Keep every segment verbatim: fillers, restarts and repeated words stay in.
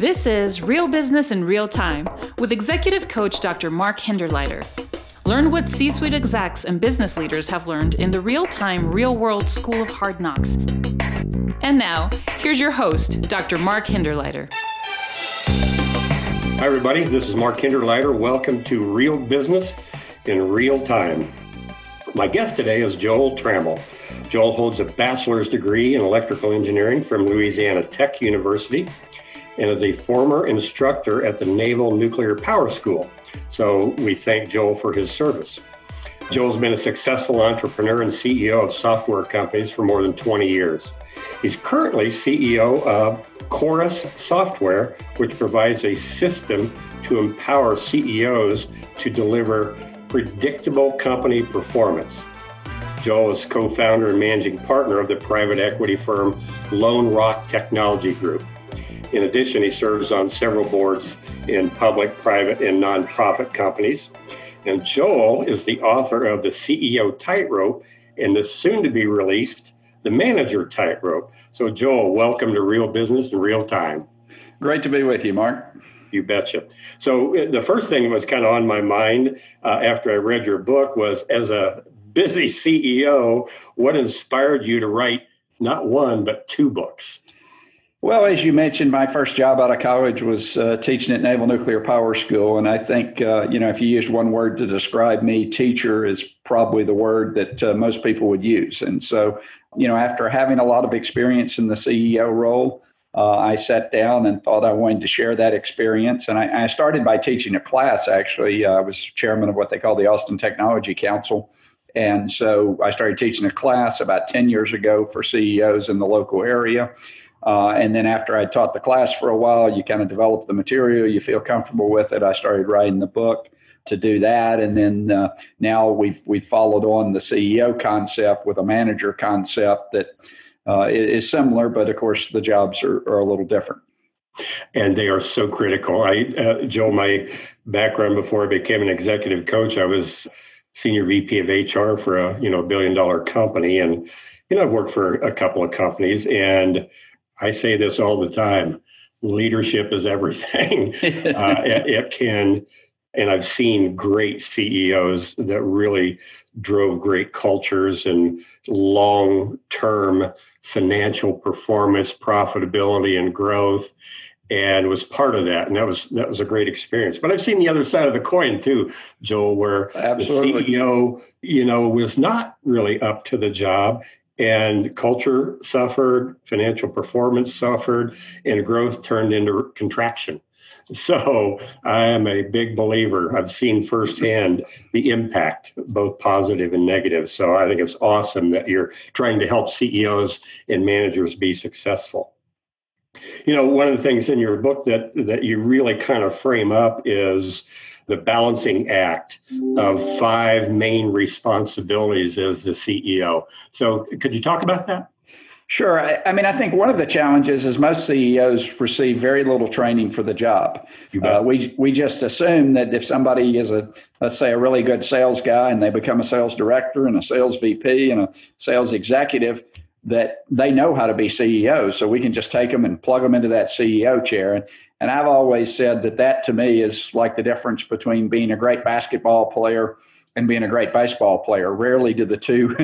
This is Real Business in Real Time with executive coach Doctor Mark Hinderleiter. Learn what C-suite execs and business leaders have learned in the real-time, real-world school of hard knocks. And now, here's your host, Doctor Mark Hinderleiter. Hi, everybody. This is Mark Hinderleiter. Welcome to Real Business in Real Time. My guest today is Joel Trammell. Joel holds a bachelor's degree in electrical engineering from Louisiana Tech University and is a former instructor at the Naval Nuclear Power School. So we thank Joel for his service. Joel's been a successful entrepreneur and C E O of software companies for more than twenty years. He's currently C E O of Khorus Software, which provides a system to empower C E Os to deliver predictable company performance. Joel is co-founder and managing partner of the private equity firm Lone Rock Technology Group. In addition, he serves on several boards in public, private, and nonprofit companies. And Joel is the author of The C E O Tightrope and the soon-to-be-released The Manager Tightrope. So, Joel, welcome to Real Business in Real Time. Great to be with you, Mark. You betcha. So the first thing that was kind of on my mind uh, after I read your book was, as a busy C E O, what inspired you to write not one, but two books? Well, as you mentioned, my first job out of college was uh, teaching at Naval Nuclear Power School. And I think, uh, you know, if you used one word to describe me, teacher is probably the word that uh, most people would use. And so, you know, after having a lot of experience in the C E O role, uh, I sat down and thought I wanted to share that experience. And I, I started by teaching a class, actually. Uh, I was chairman of what they call the Austin Technology Council. And so I started teaching a class about ten years ago for C E Os in the local area. Uh, and then after I taught the class for a while, you kind of develop the material, you feel comfortable with it. I started writing the book to do that. And then uh, now we've, we've followed on the C E O concept with a manager concept that uh, is similar, but of course the jobs are, are a little different. And they are so critical. I, uh, Joel, my background before I became an executive coach, I was senior V P of H R for a, you know, billion dollar company. And, you know, I've worked for a couple of companies, and I say this all the time, leadership is everything. uh, it, it can, and I've seen great C E Os that really drove great cultures and long-term financial performance, profitability, and growth, and was part of that. And that was that was a great experience. But I've seen the other side of the coin too, Joel, where Absolutely. The C E O, you know, was not really up to the job. And culture suffered, financial performance suffered, and growth turned into contraction. So I am a big believer. I've seen firsthand the impact, both positive and negative. So I think it's awesome that you're trying to help C E Os and managers be successful. You know, one of the things in your book that, that you really kind of frame up is the balancing act of five main responsibilities as the C E O. So could you talk about that? Sure. I, I mean, I think one of the challenges is most C E Os receive very little training for the job. Uh, we we just assume that if somebody is a, let's say, a really good sales guy and they become a sales director and a sales V P and a sales executive, that they know how to be C E Os. So we can just take them and plug them into that C E O chair. And, and I've always said that that to me is like the difference between being a great basketball player and being a great baseball player. Rarely do the two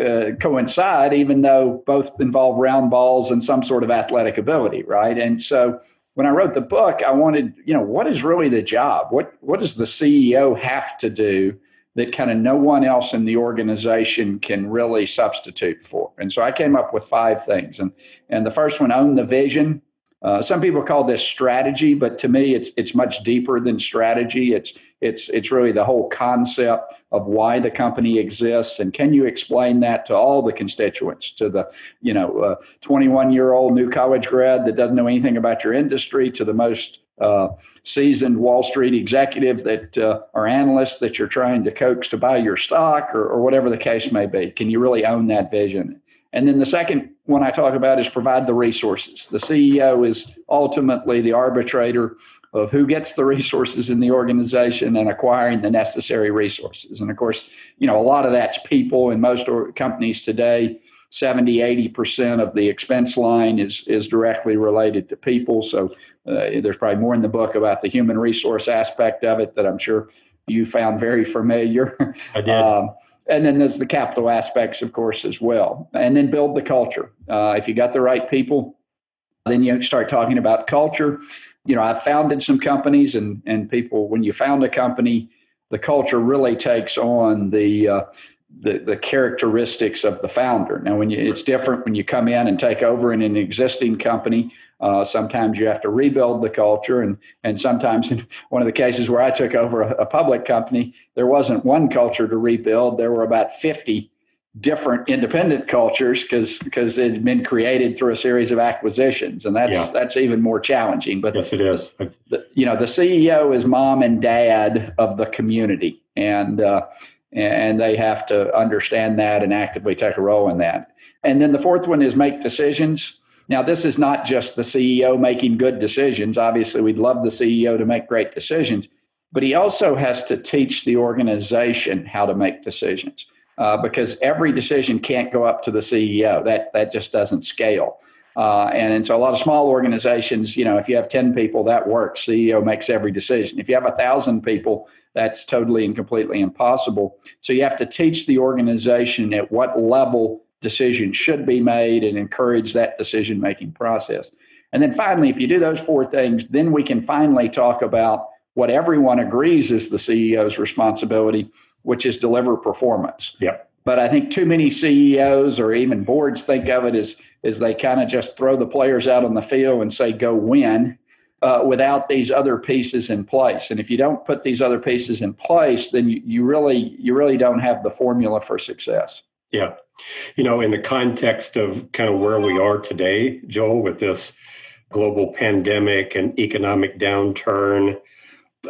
uh, coincide, even though both involve round balls and some sort of athletic ability, right? And so when I wrote the book, I wanted, you know, what is really the job? What, what does the C E O have to do that kind of no one else in the organization can really substitute for? And so I came up with five things. And and the first one, own the vision. Uh, some people call this strategy, but to me, it's it's much deeper than strategy. It's it's it's really the whole concept of why the company exists, and can you explain that to all the constituents? To the you know twenty-one year old new college grad that doesn't know anything about your industry, to the most uh, seasoned Wall Street executive that uh, or analyst that you're trying to coax to buy your stock, or, or whatever the case may be. Can you really own that vision? And then the second one I talk about is provide the resources. The C E O is ultimately the arbitrator of who gets the resources in the organization and acquiring the necessary resources. And of course, you know, a lot of that's people, and most companies today seventy, eighty percent of the expense line is, is directly related to people. So uh, there's probably more in the book about the human resource aspect of it that I'm sure you found very familiar. I did. Um, and then there's the capital aspects, of course, as well. And then build the culture. Uh, if you got the right people, then you start talking about culture. You know, I've founded some companies and, and people, when you found a company, the culture really takes on the uh, the, the characteristics of the founder. Now, when you, it's different when you come in and take over in an existing company. Uh, sometimes you have to rebuild the culture. And, and sometimes in one of the cases where I took over a, a public company, there wasn't one culture to rebuild. There were about fifty different independent cultures because because it had been created through a series of acquisitions. And that's yeah. that's even more challenging. But yes, it is. The, the, you know, the C E O is mom and dad of the community. And uh, and they have to understand that and actively take a role in that. And then the fourth one is make decisions. Now, this is not just the C E O making good decisions. Obviously, we'd love the C E O to make great decisions, but he also has to teach the organization how to make decisions. Uh, because every decision can't go up to the C E O. That that just doesn't scale. Uh, and, and so a lot of small organizations, you know, if you have ten people, that works. C E O makes every decision. If you have one thousand people, that's totally and completely impossible. So you have to teach the organization at what level decisions should be made and encourage that decision-making process. And then finally, if you do those four things, then we can finally talk about what everyone agrees is the C E O's responsibility, which is deliver performance. Yep. But I think too many C E Os or even boards think of it as, as they kind of just throw the players out on the field and say, go win uh, without these other pieces in place. And if you don't put these other pieces in place, then you, you really you really don't have the formula for success. Yeah. You know, in the context of kind of where we are today, Joel, with this global pandemic and economic downturn,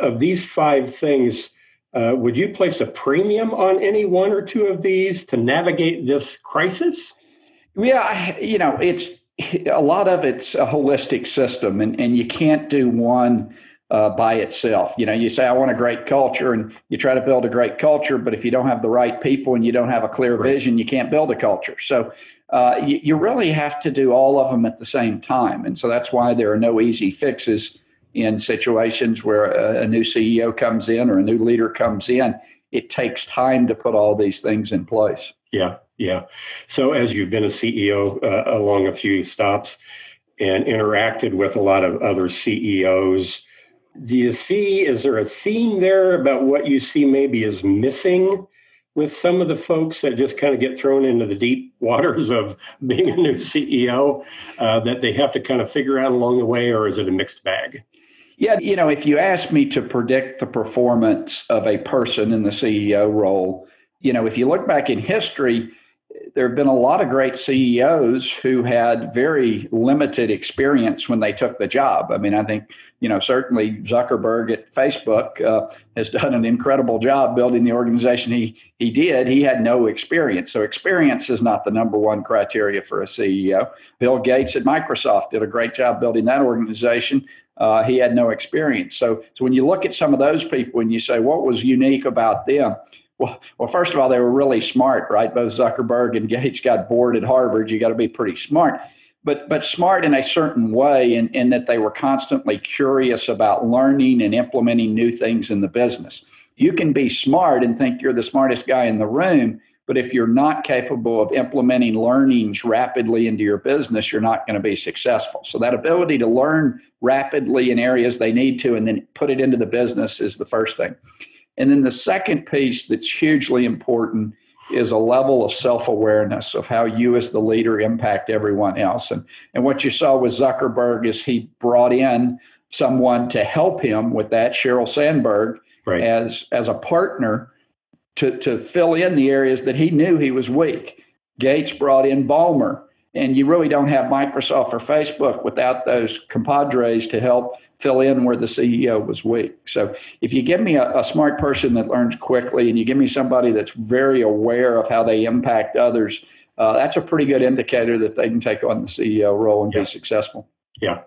of these five things, Uh, would you place a premium on any one or two of these to navigate this crisis? Yeah, you know, it's a lot of it's a holistic system, and, and you can't do one uh, by itself. You know, you say, I want a great culture, and you try to build a great culture, but if you don't have the right people and you don't have a clear right. vision, you can't build a culture. So uh, you, you really have to do all of them at the same time. And so that's why there are no easy fixes in situations where a new C E O comes in or a new leader comes in. It takes time to put all these things in place. Yeah, yeah. So as you've been a C E O uh, along a few stops and interacted with a lot of other C E Os, do you see, is there a theme there about what you see maybe is missing with some of the folks that just kind of get thrown into the deep waters of being a new C E O uh, that they have to kind of figure out along the way, or is it a mixed bag? Yeah, you know, if you ask me to predict the performance of a person in the C E O role, you know, if you look back in history, there have been a lot of great C E Os who had very limited experience when they took the job. I mean, I think, you know, certainly Zuckerberg at Facebook uh, has done an incredible job building the organization he, he did. He had no experience. So experience is not the number one criteria for a C E O. Bill Gates at Microsoft did a great job building that organization. Uh, he had no experience. So, so when you look at some of those people and you say, what was unique about them? Well, well, first of all, they were really smart, right? Both Zuckerberg and Gates got bored at Harvard. You got to be pretty smart, but but smart in a certain way in, in that they were constantly curious about learning and implementing new things in the business. You can be smart and think you're the smartest guy in the room, but if you're not capable of implementing learnings rapidly into your business, you're not going to be successful. So that ability to learn rapidly in areas they need to and then put it into the business is the first thing. And then the second piece that's hugely important is a level of self-awareness of how you as the leader impact everyone else. And, and what you saw with Zuckerberg is he brought in someone to help him with that, Sheryl Sandberg, right. as, as a partner to, to fill in the areas that he knew he was weak. Gates brought in Ballmer, and you really don't have Microsoft or Facebook without those compadres to help fill in where the C E O was weak. So if you give me a, a smart person that learns quickly and you give me somebody that's very aware of how they impact others, uh, that's a pretty good indicator that they can take on the C E O role and yeah. be successful. Yeah.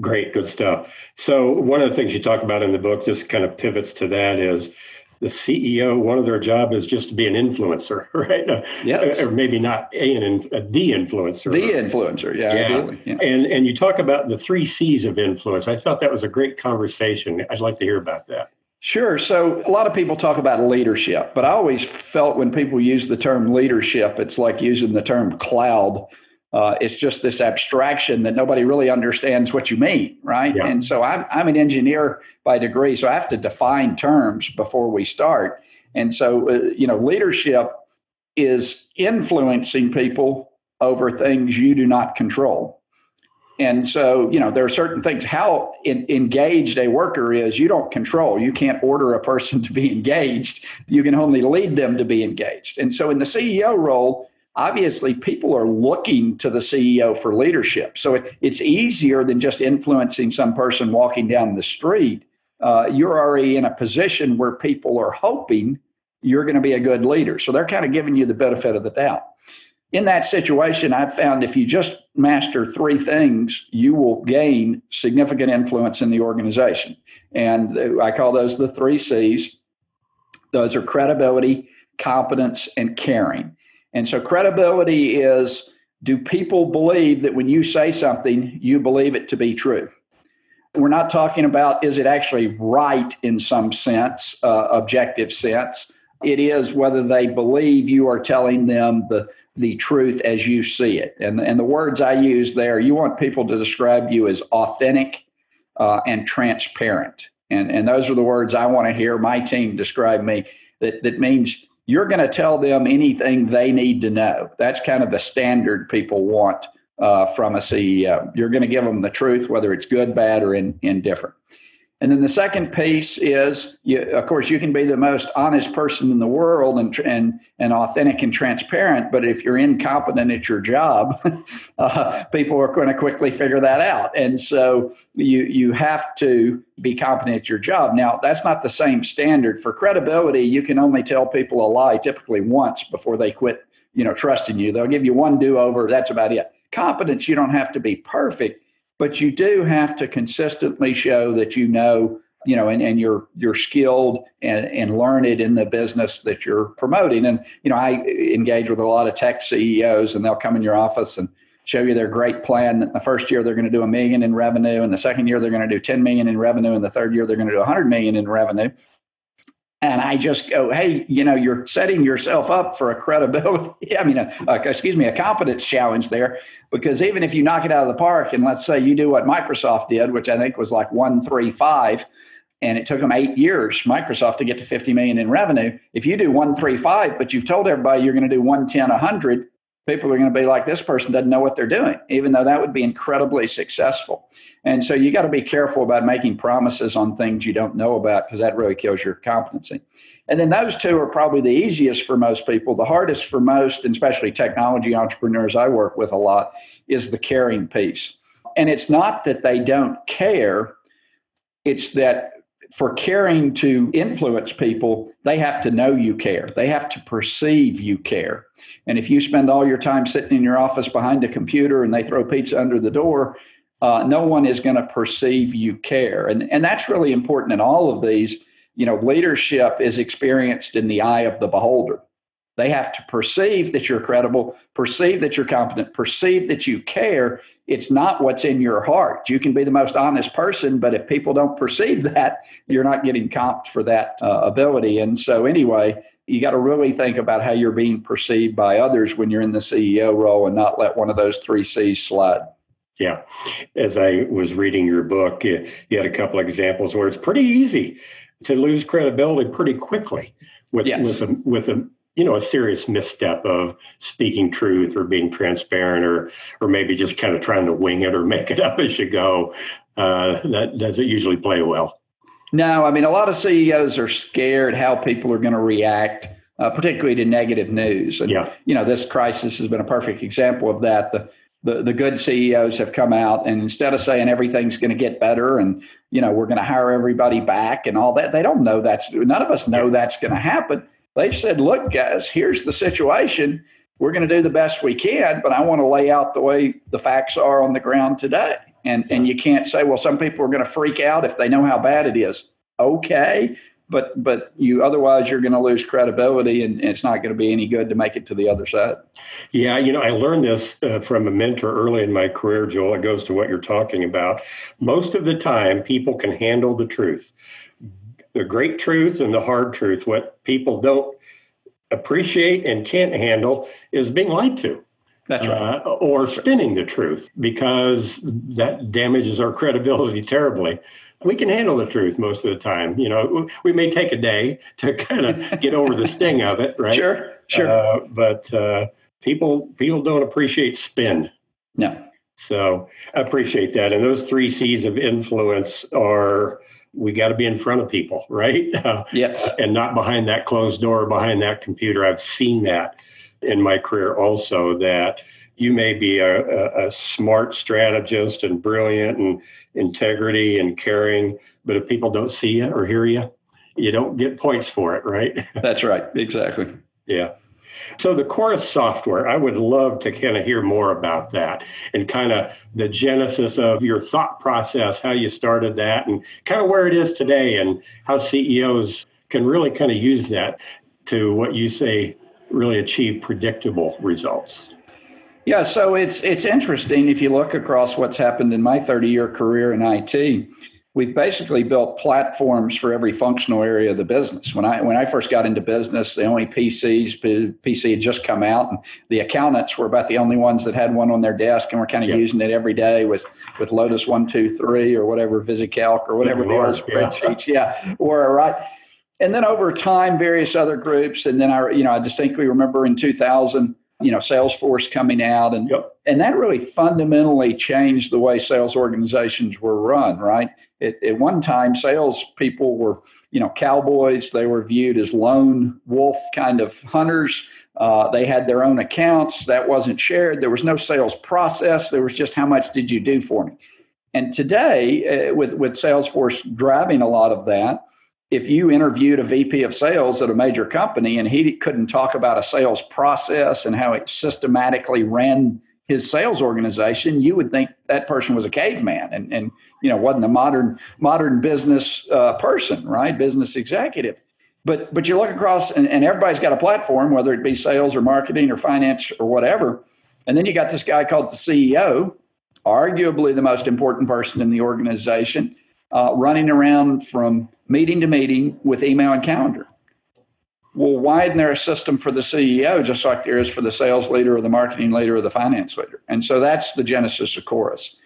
Great. Good stuff. So one of the things you talk about in the book, this kind of pivots to that, is the C E O, one of their job is just to be an influencer, right? Yes. Or maybe not a, a the influencer. The influencer, yeah, yeah. Absolutely. Yeah. And and you talk about the three C's of influence. I thought that was a great conversation. I'd like to hear about that. Sure. So a lot of people talk about leadership, but I always felt when people use the term leadership, it's like using the term cloud. Uh, it's just this abstraction that nobody really understands what you mean, right? Yeah. And so I'm, I'm an engineer by degree, so I have to define terms before we start. And so, uh, you know, leadership is influencing people over things you do not control. And so, you know, there are certain things, how in, engaged a worker is, you don't control. You can't order a person to be engaged. You can only lead them to be engaged. And so in the C E O role, obviously, people are looking to the C E O for leadership. So it, it's easier than just influencing some person walking down the street. Uh, you're already in a position where people are hoping you're going to be a good leader. So they're kind of giving you the benefit of the doubt. In that situation, I've found if you just master three things, you will gain significant influence in the organization. And I call those the three C's. Those are credibility, competence, and caring. And so credibility is, do people believe that when you say something, you believe it to be true? We're not talking about, is it actually right in some sense, uh, objective sense. It is whether they believe you are telling them the, the truth as you see it. And, and the words I use there, you want people to describe you as authentic uh, and transparent. And, and those are the words I want to hear my team describe me. That, that means you're going to tell them anything they need to know. That's kind of the standard people want uh, from a C E O. You're going to give them the truth, whether it's good, bad, or in, indifferent. And then the second piece is, you, of course, you can be the most honest person in the world and and, and authentic and transparent, but if you're incompetent at your job, uh, people are going to quickly figure that out. And so you you have to be competent at your job. Now, that's not the same standard. For credibility, you can only tell people a lie typically once before they quit, you know, trusting you. They'll give you one do-over. That's about it. Competence, you don't have to be perfect. But you do have to consistently show that you know, you know, and, and you're you're skilled and, and learned in the business that you're promoting. And, you know, I engage with a lot of tech C E Os, and they'll come in your office and show you their great plan that the first year they're going to do a million in revenue, and the second year they're going to do ten million in revenue, and the third year they're going to do one hundred million in revenue. And I just go, hey, you know, you're setting yourself up for a credibility, I mean, a, a, excuse me, a competence challenge there, because even if you knock it out of the park and let's say you do what Microsoft did, which I think was like one, three, five, and it took them eight years, Microsoft, to get to fifty million in revenue. If you do one, three, five, but you've told everybody you're going to do one, ten, one hundred, people are going to be like, this person doesn't know what they're doing, even though that would be incredibly successful. And so you got to be careful about making promises on things you don't know about, because that really kills your competency. And then those two are probably the easiest for most people. The hardest for most, and especially technology entrepreneurs I work with a lot, is the caring piece. And it's not that they don't care. It's that for caring to influence people, they have to know you care. They have to perceive you care. And if you spend all your time sitting in your office behind a computer and they throw pizza under the door, Uh, no one is going to perceive you care. And, and that's really important in all of these. You know, leadership is experienced in the eye of the beholder. They have to perceive that you're credible, perceive that you're competent, perceive that you care. It's not what's in your heart. You can be the most honest person, but if people don't perceive that, you're not getting comped for that uh, ability. And so anyway, you got to really think about how you're being perceived by others when you're in the C E O role and not let one of those three C's slide. Yeah. As I was reading your book, you, you had a couple of examples where it's pretty easy to lose credibility pretty quickly with, yes. with, a, with a, you know, a serious misstep of speaking truth or being transparent or or maybe just kind of trying to wing it or make it up as you go. Uh, that doesn't usually play well. No, I mean, a lot of C E Os are scared how people are going to react, uh, particularly to negative news. And, yeah. you know, this crisis has been a perfect example of that. The The the good C E Os have come out, and instead of saying everything's going to get better and, you know, we're going to hire everybody back and all that, they don't know that's, none of us know that's going to happen. They've said, look, guys, here's the situation. We're going to do the best we can, but I want to lay out the way the facts are on the ground today. And, and you can't say, well, some people are going to freak out if they know how bad it is. Okay, But but you otherwise you're going to lose credibility, and, and it's not going to be any good to make it to the other side. Yeah, you know, I learned this uh, from a mentor early in my career, Joel. It goes to what you're talking about. Most of the time, people can handle the truth, the great truth and the hard truth. What people don't appreciate and can't handle is being lied to. That's right. Uh, or spinning the truth, because that damages our credibility terribly. We can handle the truth most of the time. You know, we may take a day to kind of get over the sting of it, right? Sure, sure. Uh, but uh, people people don't appreciate spin. No. So I appreciate that. And those three C's of influence are, we got to be in front of people, right? Uh, yes. And not behind that closed door, behind that computer. I've seen that in my career also, that you may be a, a, a smart strategist and brilliant and integrity and caring, but if people don't see you or hear you, you don't get points for it, right? That's right. Exactly. Yeah. So the Khorus software, I would love to kind of hear more about that and kind of the genesis of your thought process, how you started that and kind of where it is today and how C E Os can really kind of use that to, what you say, really achieve predictable results. Yeah, so it's it's interesting. If you look across what's happened in my thirty-year career in I T, we've basically built platforms for every functional area of the business. When I when I first got into business, the only P Cs, P C had just come out, and the accountants were about the only ones that had one on their desk and were kind of yep. using it every day with, with Lotus one two three or whatever, VisiCalc or whatever the other spreadsheets. Yeah, yeah. or right. And then over time, various other groups. And then I, you know, I distinctly remember in two thousand, you know, Salesforce coming out, and yep. and that really fundamentally changed the way sales organizations were run, right? It, at one time, sales people were, you know, cowboys. They were viewed as lone wolf kind of hunters. Uh, they had their own accounts. That wasn't shared. There was no sales process. There was just, how much did you do for me? And today, uh, with, with Salesforce driving a lot of that, if you interviewed a V P of sales at a major company and he couldn't talk about a sales process and how it systematically ran his sales organization, you would think that person was a caveman and, and you know, wasn't a modern modern business uh, person, right? Business executive. But but you look across and, and everybody's got a platform, whether it be sales or marketing or finance or whatever. And then you got this guy called the C E O, arguably the most important person in the organization, uh, running around from meeting to meeting with email and calendar. Well, why isn't there a system for the C E O just like there is for the sales leader or the marketing leader or the finance leader? And so that's the genesis of Khorus.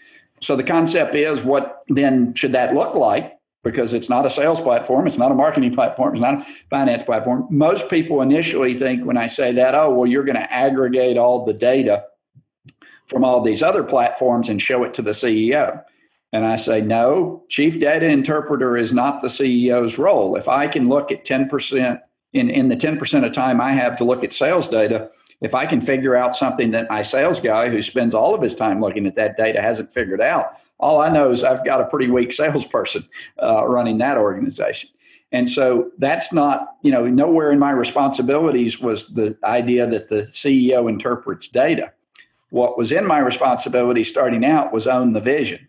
So the concept is, what then should that look like? Because it's not a sales platform. It's not a marketing platform. It's not a finance platform. Most people initially think when I say that, oh, well, you're going to aggregate all the data from all these other platforms and show it to the C E O. And I say, no, chief data interpreter is not the C E O's role. If I can look at ten percent, in, in the ten percent of time I have to look at sales data, if I can figure out something that my sales guy, who spends all of his time looking at that data, hasn't figured out, all I know is I've got a pretty weak salesperson uh, running that organization. And so that's not, you know, nowhere in my responsibilities was the idea that the C E O interprets data. What was in my responsibility starting out was own the vision.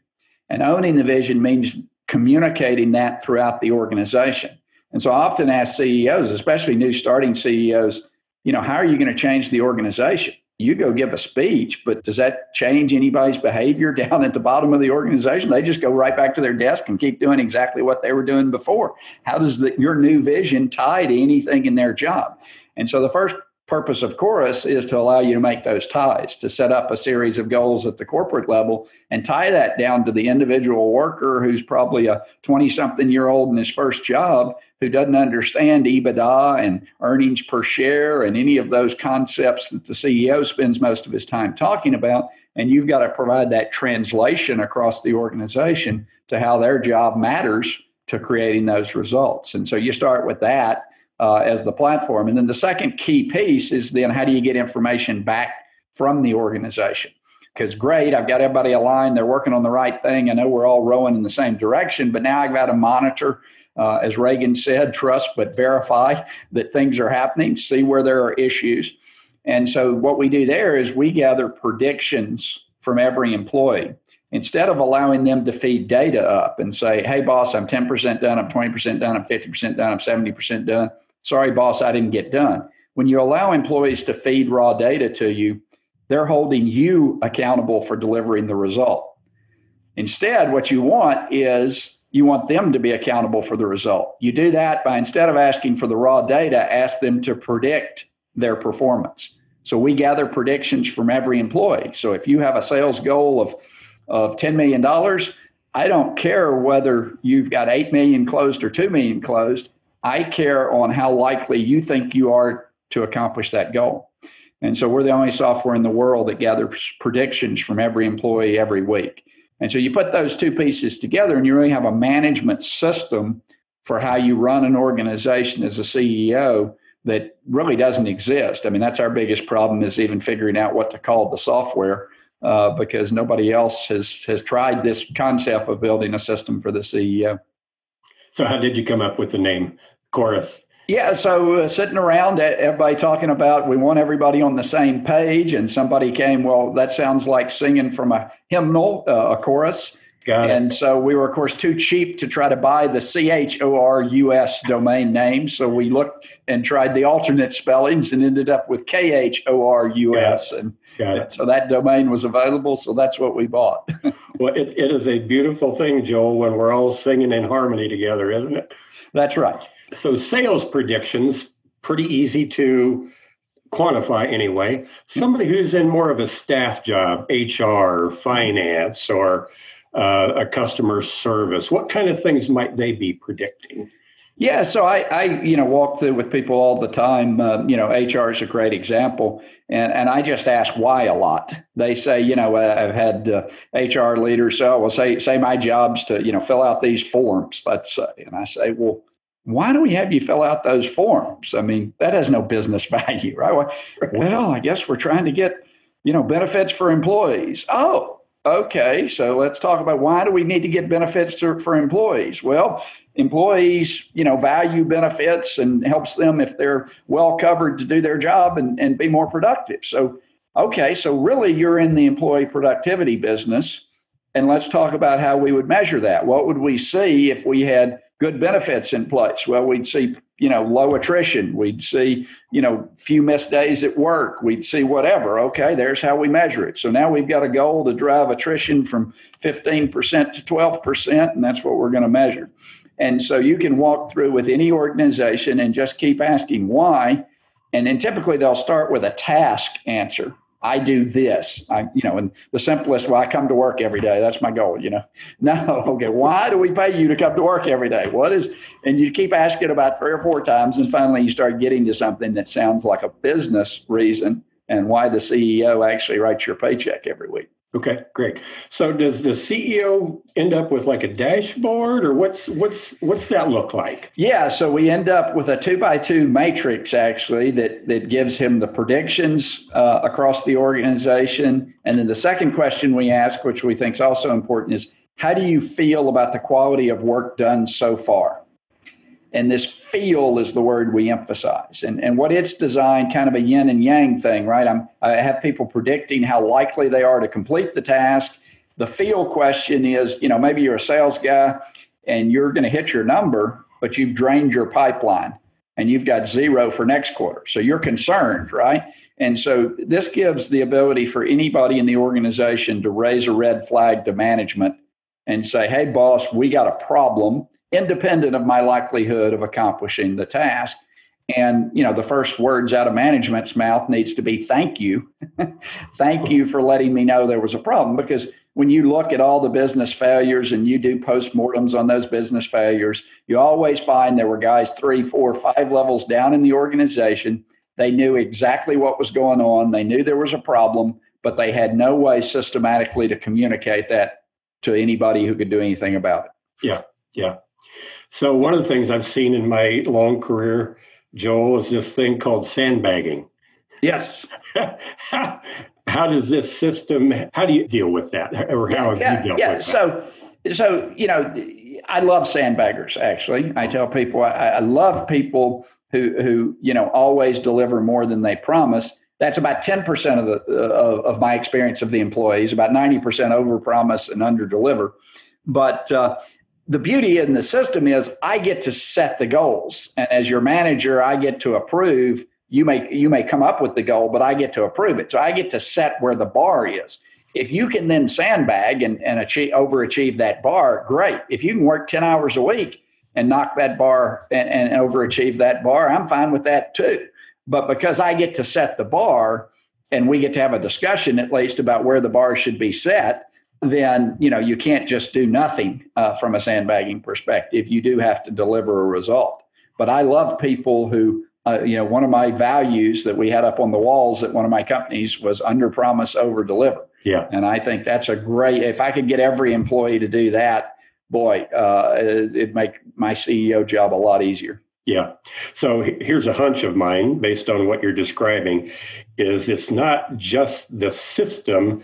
And owning the vision means communicating that throughout the organization. And so I often ask C E Os, especially new starting C E Os, you know, how are you going to change the organization? You go give a speech, but does that change anybody's behavior down at the bottom of the organization? They just go right back to their desk and keep doing exactly what they were doing before. How does the, your new vision tie to anything in their job? And so the first purpose of Khorus is to allow you to make those ties, to set up a series of goals at the corporate level and tie that down to the individual worker who's probably a twenty-something-year-old in his first job who doesn't understand EBITDA and earnings per share and any of those concepts that the C E O spends most of his time talking about. And you've got to provide that translation across the organization to how their job matters to creating those results. And so you start with that Uh, as the platform. And then the second key piece is then, how do you get information back from the organization? Because great, I've got everybody aligned. They're working on the right thing. I know we're all rowing in the same direction, but now I've got to monitor, uh, as Reagan said, trust, but verify that things are happening, see where there are issues. And so what we do there is we gather predictions from every employee. instead of allowing them to feed data up and say, hey, boss, I'm ten percent done, I'm twenty percent done, I'm fifty percent done, I'm seventy percent done. Sorry, boss, I didn't get done. When you allow employees to feed raw data to you, they're holding you accountable for delivering the result. Instead, what you want is you want them to be accountable for the result. You do that by, instead of asking for the raw data, ask them to predict their performance. So we gather predictions from every employee. So if you have a sales goal of of ten million dollars, I don't care whether you've got eight million closed or two million closed. I care on how likely you think you are to accomplish that goal. And so we're the only software in the world that gathers predictions from every employee every week. And so you put those two pieces together and you really have a management system for how you run an organization as a C E O that really doesn't exist. I mean, that's our biggest problem, is even figuring out what to call the software. Uh, because nobody else has, has tried this concept of building a system for the C E O. So how did you come up with the name Khorus? Yeah, so uh, sitting around, everybody talking about we want everybody on the same page, and somebody came, well, that sounds like singing from a hymnal, uh, a chorus. Got it. And so we were, of course, too cheap to try to buy the C H O R U S domain name, so we looked and tried the alternate spellings and ended up with K H O R U S. Got it. Got it. And so that domain was available, so that's what we bought. Well, it, it is a beautiful thing, Joel, when we're all singing in harmony together, isn't it? That's right. So sales predictions, pretty easy to quantify anyway. Somebody who's in more of a staff job, H R, finance, or Uh, a customer service, what kind of things might they be predicting? Yeah, so I, I you know, walk through with people all the time. Um, you know, H R is a great example, and and I just ask why a lot. They say, you know, I've had uh, H R leaders say, oh, well, say say my job's to, you know, fill out these forms, let's say, and I say, well, why do we have you fill out those forms? I mean, that has no business value, right? Well, I guess we're trying to get, you know, benefits for employees. Oh. Okay, so let's talk about why do we need to get benefits to, for employees? Well, employees, you know, value benefits and helps them if they're well covered to do their job and, and be more productive. So, okay, so really you're in the employee productivity business, and let's talk about how we would measure that. What would we see if we had good benefits in place? Well, we'd see, you know, low attrition. We'd see, you know, few missed days at work. We'd see whatever. Okay, there's how we measure it. So now we've got a goal to drive attrition from fifteen percent to twelve percent, and that's what we're going to measure. And so you can walk through with any organization and just keep asking why. And then typically they'll start with a task answer. I do this, I, you know, and the simplest, well, I come to work every day. That's my goal, you know. No, okay, why do we pay you to come to work every day? What is, and you keep asking about three or four times, and finally you start getting to something that sounds like a business reason and why the C E O actually writes your paycheck every week. Okay, great. So does the C E O end up with like a dashboard, or what's what's what's that look like? Yeah, so we end up with a two by two matrix actually that that gives him the predictions uh, across the organization. And then the second question we ask, which we think is also important, is how do you feel about the quality of work done so far? And this feel is the word we emphasize. And, and what it's designed, kind of a yin and yang thing, right? I'm, I have people predicting how likely they are to complete the task. The feel question is, you know, maybe you're a sales guy and you're going to hit your number, but you've drained your pipeline and you've got zero for next quarter. So you're concerned, right? And so this gives the ability for anybody in the organization to raise a red flag to management and say, hey, boss, we got a problem, independent of my likelihood of accomplishing the task. And, you know, the first words out of management's mouth needs to be, thank you. Thank you for letting me know there was a problem. Because when you look at all the business failures and you do postmortems on those business failures, you always find there were guys three, four, five levels down in the organization. They knew exactly what was going on. They knew there was a problem, but they had no way systematically to communicate that to anybody who could do anything about it. Yeah, yeah. So one of the things I've seen in my long career, Joel, is this thing called sandbagging. Yes. how, how does this system, how do you deal with that? Or how have yeah, you dealt yeah. with so, that? So, you know, I love sandbaggers, actually. I tell people, I, I love people who, who, you know, always deliver more than they promise. That's about ten percent of the uh, of my experience of the employees, about ninety percent overpromise and underdeliver. But uh, the beauty in the system is I get to set the goals. And as your manager, I get to approve. You may, you may come up with the goal, but I get to approve it. So I get to set where the bar is. If you can then sandbag and, and achieve, overachieve that bar, great. If you can work ten hours a week and knock that bar and, and overachieve that bar, I'm fine with that too. But because I get to set the bar and we get to have a discussion at least about where the bar should be set, then, you know, you can't just do nothing uh, from a sandbagging perspective. You do have to deliver a result. But I love people who, uh, you know, one of my values that we had up on the walls at one of my companies was under promise, over deliver. Yeah. And I think that's a great, if I could get every employee to do that, boy, uh, it'd make my C E O job a lot easier. Yeah. So here's a hunch of mine based on what you're describing is it's not just the system.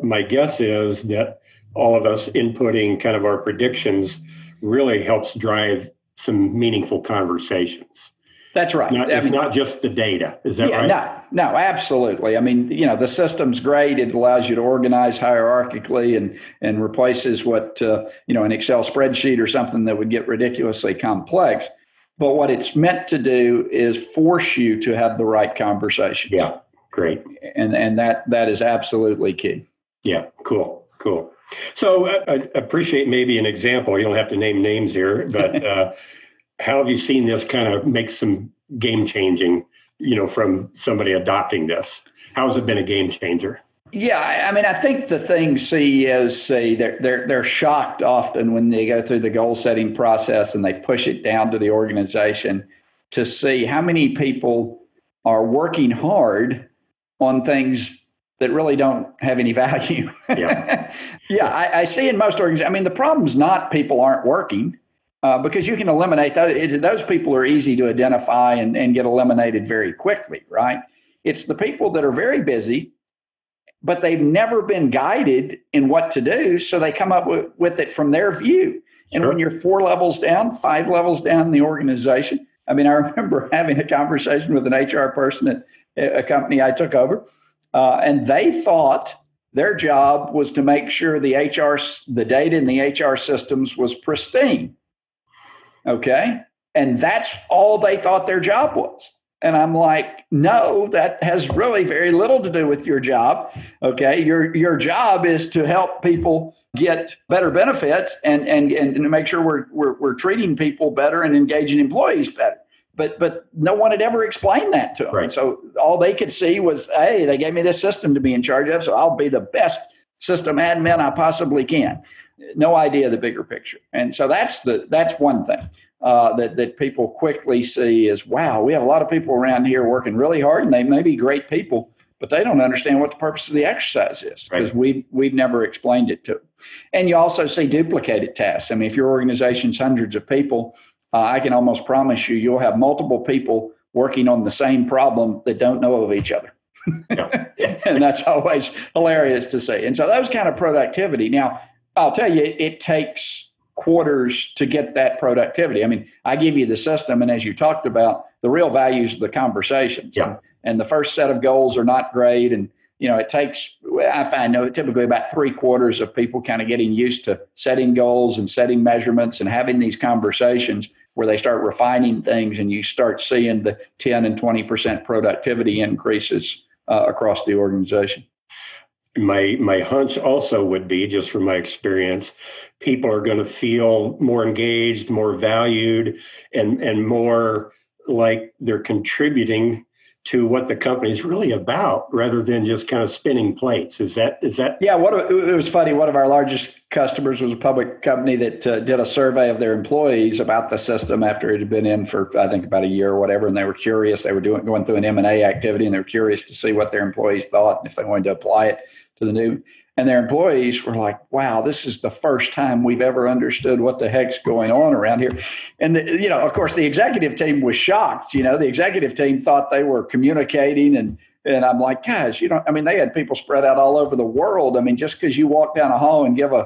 My guess is that all of us inputting kind of our predictions really helps drive some meaningful conversations. That's right. Not, it's I mean, not just the data. Is that yeah, right? No, no, absolutely. I mean, you know, the system's great. It allows you to organize hierarchically and and replaces what, uh, you know, an Excel spreadsheet or something that would get ridiculously complex. But what it's meant to do is force you to have the right conversations. Yeah, great. And and that that is absolutely key. Yeah, cool, cool. So I, I appreciate maybe an example. You don't have to name names here, but uh, how have you seen this kind of make some game changing, you know, from somebody adopting this? How has it been a game changer? Yeah, I, I mean, I think the thing C E Os see, they're, they're, they're shocked often when they go through the goal setting process and they push it down to the organization to see how many people are working hard on things that really don't have any value. Yeah, yeah I, I see in most organizations, I mean, the problem's not people aren't working uh, because you can eliminate those. It, those people are easy to identify and, and get eliminated very quickly, right? It's the people that are very busy, but they've never been guided in what to do. So they come up with, with it from their view. And sure. When you're four levels down, five levels down in the organization, I mean, I remember having a conversation with an H R person at a company I took over, uh, and they thought their job was to make sure the H R, the data in the H R systems was pristine. Okay. And that's all they thought their job was. And I'm like, no, that has really very little to do with your job. Okay. Your your job is to help people get better benefits and and and to make sure we're we're we're treating people better and engaging employees better. But but no one had ever explained that to them. Right. So all they could see was, hey, they gave me this system to be in charge of, so I'll be the best system admin I possibly can. No idea of the bigger picture. And so that's the that's one thing uh, that, that people quickly see is, wow, we have a lot of people around here working really hard and they may be great people, but they don't understand what the purpose of the exercise is because right. we, we've never explained it to them. And you also see duplicated tasks. I mean, if your organization's hundreds of people, uh, I can almost promise you, you'll have multiple people working on the same problem that don't know of each other. And that's always hilarious to see. And so that was kind of productivity. Now, I'll tell you, it takes quarters to get that productivity. I mean, I give you the system, and as you talked about, the real values of the conversations. Yeah. And, and the first set of goals are not great. And, you know, it takes, I find, you know, typically about three quarters of people kind of getting used to setting goals and setting measurements and having these conversations where they start refining things and you start seeing the ten and twenty percent productivity increases uh, across the organization. My my hunch also would be, just from my experience, people are going to feel more engaged, more valued, and, and more like they're contributing to what the company's really about rather than just kind of spinning plates. Is that, is that? Yeah, what, it was funny. One of our largest customers was a public company that uh, did a survey of their employees about the system after it had been in for, I think, about a year or whatever. And they were curious. They were doing going through an M and A activity and they were curious to see what their employees thought and if they wanted to apply it to the new. And their employees were like, wow, this is the first time we've ever understood what the heck's going on around here. And, the, you know, of course, the executive team was shocked. You know, the executive team thought they were communicating. And and I'm like, guys, you know, I mean, they had people spread out all over the world. I mean, just because you walk down a hall and give a,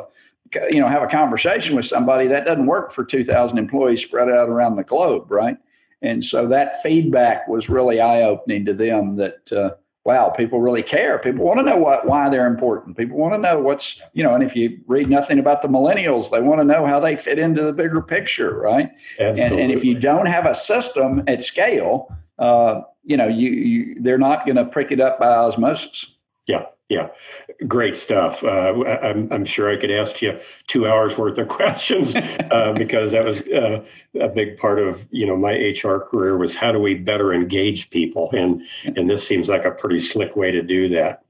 you know, have a conversation with somebody, that doesn't work for two thousand employees spread out around the globe. Right. And so that feedback was really eye opening to them that, uh, wow, people really care. People want to know what, why they're important. People want to know what's, you know, and if you read nothing about the millennials, they want to know how they fit into the bigger picture, right? Absolutely. And, and if you don't have a system at scale, uh, you know, you, you they're not going to pick it up by osmosis. Yeah. Yeah. Great stuff. Uh, I'm, I'm sure I could ask you two hours worth of questions uh, because that was uh, a big part of, you know, my H R career was how do we better engage people? And, and this seems like a pretty slick way to do that.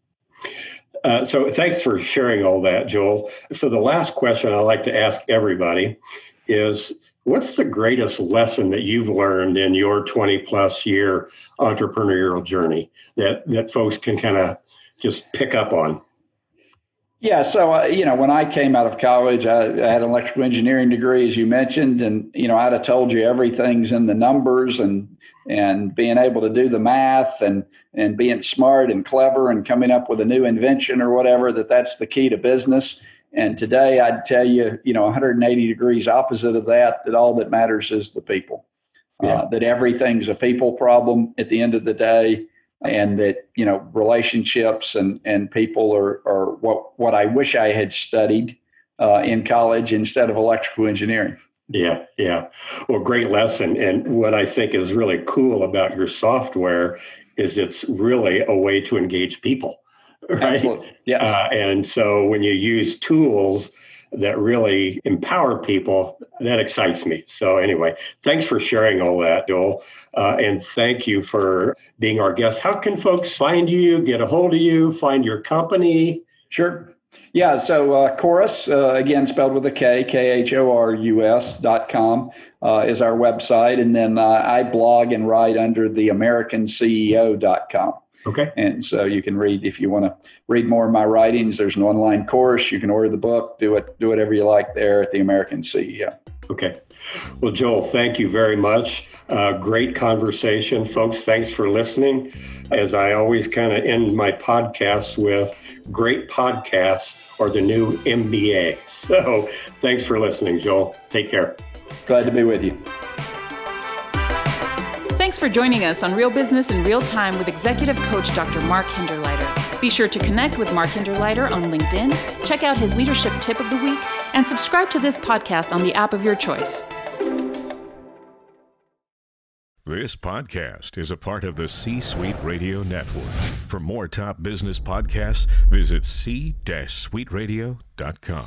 Uh, so thanks for sharing all that, Joel. So the last question I like to ask everybody is, what's the greatest lesson that you've learned in your twenty plus year entrepreneurial journey that, that folks can kind of just pick up on? Yeah. So, uh, you know, when I came out of college, I, I had an electrical engineering degree, as you mentioned, and, you know, I'd have told you everything's in the numbers and, and being able to do the math and, and being smart and clever and coming up with a new invention or whatever, that that's the key to business. And today I'd tell you, you know, one hundred eighty degrees opposite of that, that all that matters is the people, yeah. uh, that everything's a people problem at the end of the day. And that, you know, relationships and, and people are, are what, what I wish I had studied uh, in college instead of electrical engineering. Yeah, yeah. Well, great lesson. And what I think is really cool about your software is it's really a way to engage people, right? Absolutely. Yes. Uh, and so when you use tools that really empower people, that excites me. So anyway, thanks for sharing all that, Joel. Uh, and thank you for being our guest. How can folks find you, get a hold of you, find your company? Sure. Yeah. So uh, Khorus, uh, again, spelled with a K, K H O R U S dot com uh, is our website. And then uh, I blog and write under the AmericanCEO dot com. Okay. And so you can read, if you want to read more of my writings, there's an online course. You can order the book, do it, do whatever you like there at the American C E O. Okay. Well, Joel, thank you very much. Uh, great conversation. Folks, thanks for listening. As I always kind of end my podcasts with, great podcasts are the new M B A. So thanks for listening, Joel. Take care. Glad to be with you. Thanks for joining us on Real Business in Real Time with Executive Coach Doctor Mark Hinderleiter. Be sure to connect with Mark Hinderleiter on LinkedIn, check out his Leadership Tip of the Week, and subscribe to this podcast on the app of your choice. This podcast is a part of the C-Suite Radio Network. For more top business podcasts, visit c suite radio dot com.